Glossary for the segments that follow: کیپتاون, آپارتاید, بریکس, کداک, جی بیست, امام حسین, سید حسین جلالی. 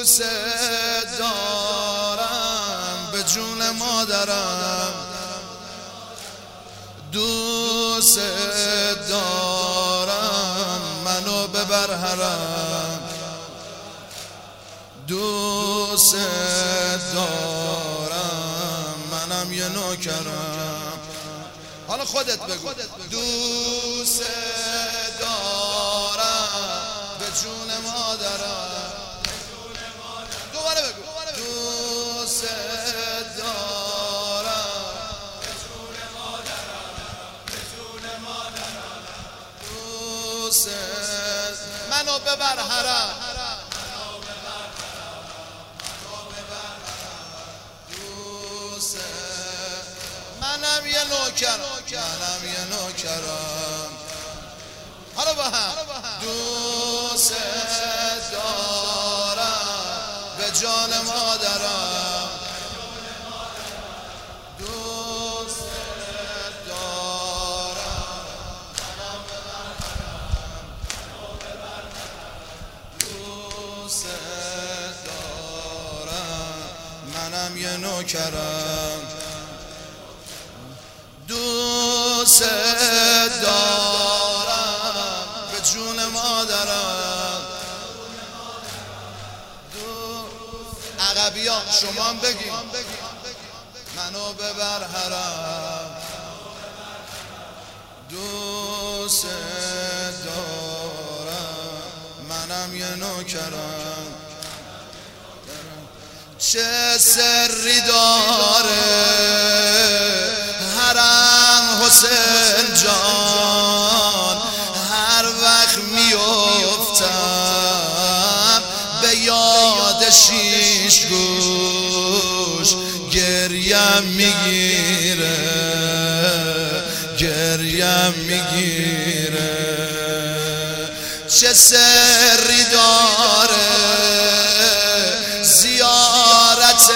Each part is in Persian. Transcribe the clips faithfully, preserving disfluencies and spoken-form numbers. دوست دارم به جون مادرم، دوست دارم منو ببر حرم، دوست دارم منم یه نوکرم. حالا خودت بگو دوست دارم به جون مادرم، دوباره بگو دوست دارم به جون مادرم، به جون مادرم، دوست منو ببر حرم، منو ببر حرم، منو ببر حرم، دوست منم یه نوکرم، منم یه نوکرم. حالا با هم دوست جان مادرم، دوست دارم منم ببرم، دوست دارم منم یه نوکرم، دوست دارم به جون مادرم. عقبیان شما هم بگیم منو ببر حرم، دوست دارم منم یه نوکرم. چه سری داره حرم حسین جان، هر وقت میافتم به یادشی گوش گریم میگیره، گریم میگیره. چه سری داره زیارت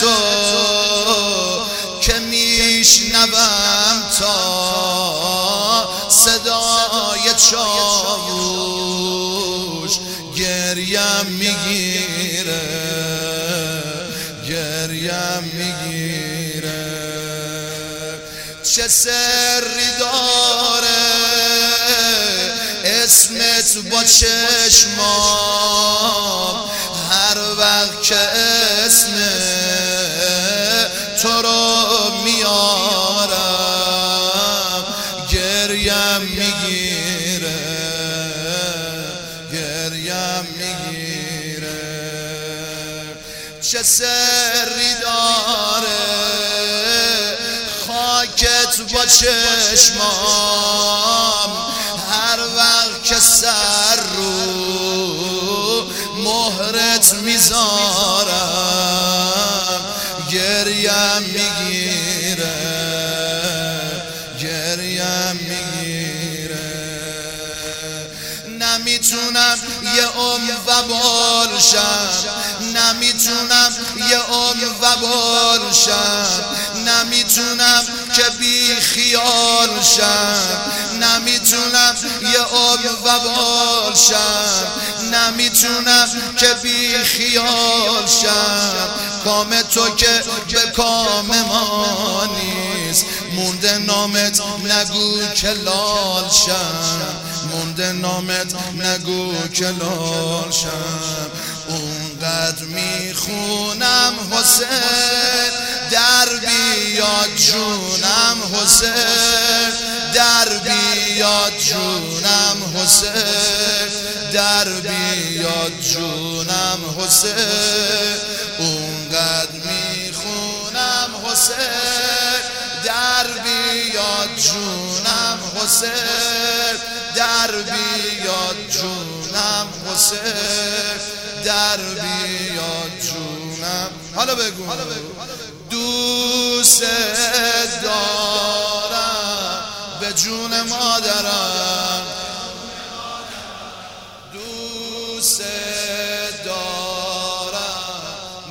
تو که میشنوم تا صدای چاووش، گریم میگیره، گریم میگیره. چه سری داره اسمت با چشمام، هر وقت که اسم تو رو میارم گریم میگیره، گریم میگیره. چه سری داره خاکت با چشمام، هر وقت که سر رو مهرت میذارم گریم میگیره، گریم میگیره. نمیتونم یه عمر وبال شم، نمیتونم یه عمر وبال شم، نمیتونم که بی خیال شم، نمیتونم یه عمر وبال شم، نمیتونم که بی خیال شم. کام تو که به کام ما نیست، مونده نامت نگو که لال شم، مونده نامت نگو که لال شم. اونقدر میخونم حسین در بیاد جونم، حسین در بیاد جونم، حسین در بیاد جونم، حسین. اونقدر میخونم حسین در بیاد جونم، حسین در بیاد جونم، حسین در بیاد جونم. حالا بگو دوست دارم به جون مادرم، دوست دارم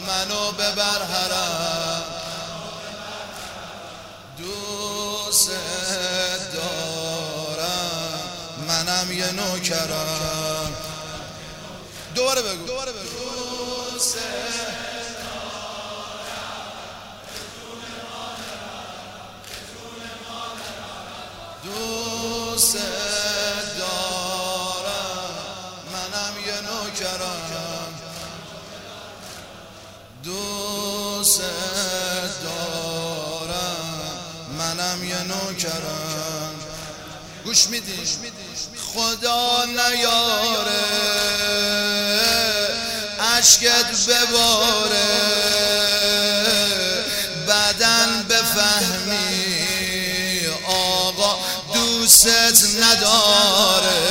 منو ببر حرم، دوست دارم منم یه نوکرم. دوباره بگو. دوباره بگو. دوست دارم بدون مادرم، بدون مادرم. دوست دارم منم یه نوکرم. دوست دارم منم یه نوکرم. گوش میدی؟ خدا نیاره اشکت بباره، بدن بفهمی آقا دوست نداره.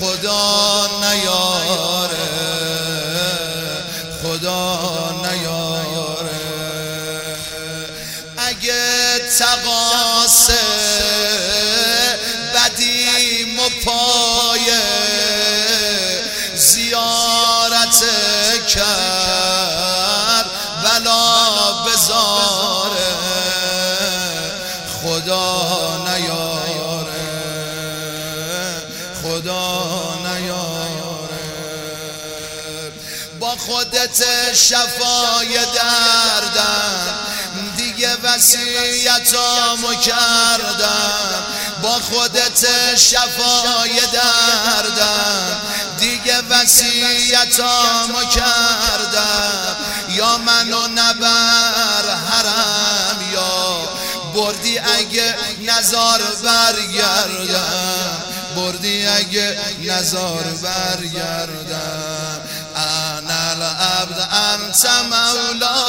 خدا نیاره، خدا نیاره. اگه تقاسه پایه زیارت کرد بلا بزاره، خدا نیاره، خدا نیاره. با خودت شفای دردم، دیگه وصیتامو کردم. با خودت شفای دردم، دیگه وصیتامو کردم. یا منو نبر حرم، یا بردی اگه نزار برگردم، بردی اگه نزار برگردم. انا العبد انت مولا،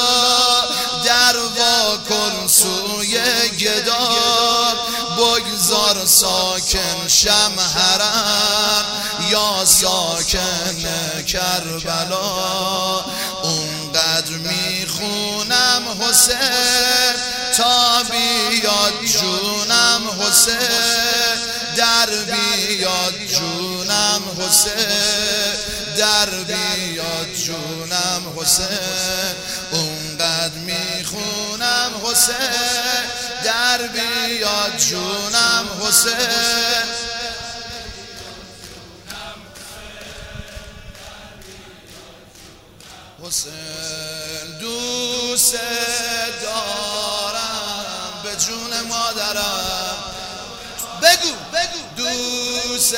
در واکن سوی گدار. بگذار ساکن شم حرم، یا ساکن کربلا. اونقدر میخونم حسین تا بیاد جونم حسین، در بیاد جونم حسین، در بیاد جونم حسین. اونقدر میخونم حسین، در بیاد جونم حسین. حسین دوست دارم به جون مادرم. بگو بگو دوست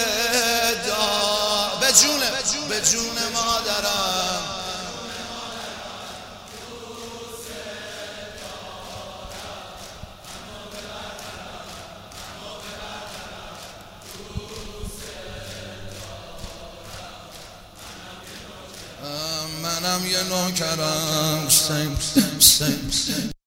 دارم به جون به جون مادرم. منم یه نوکرم.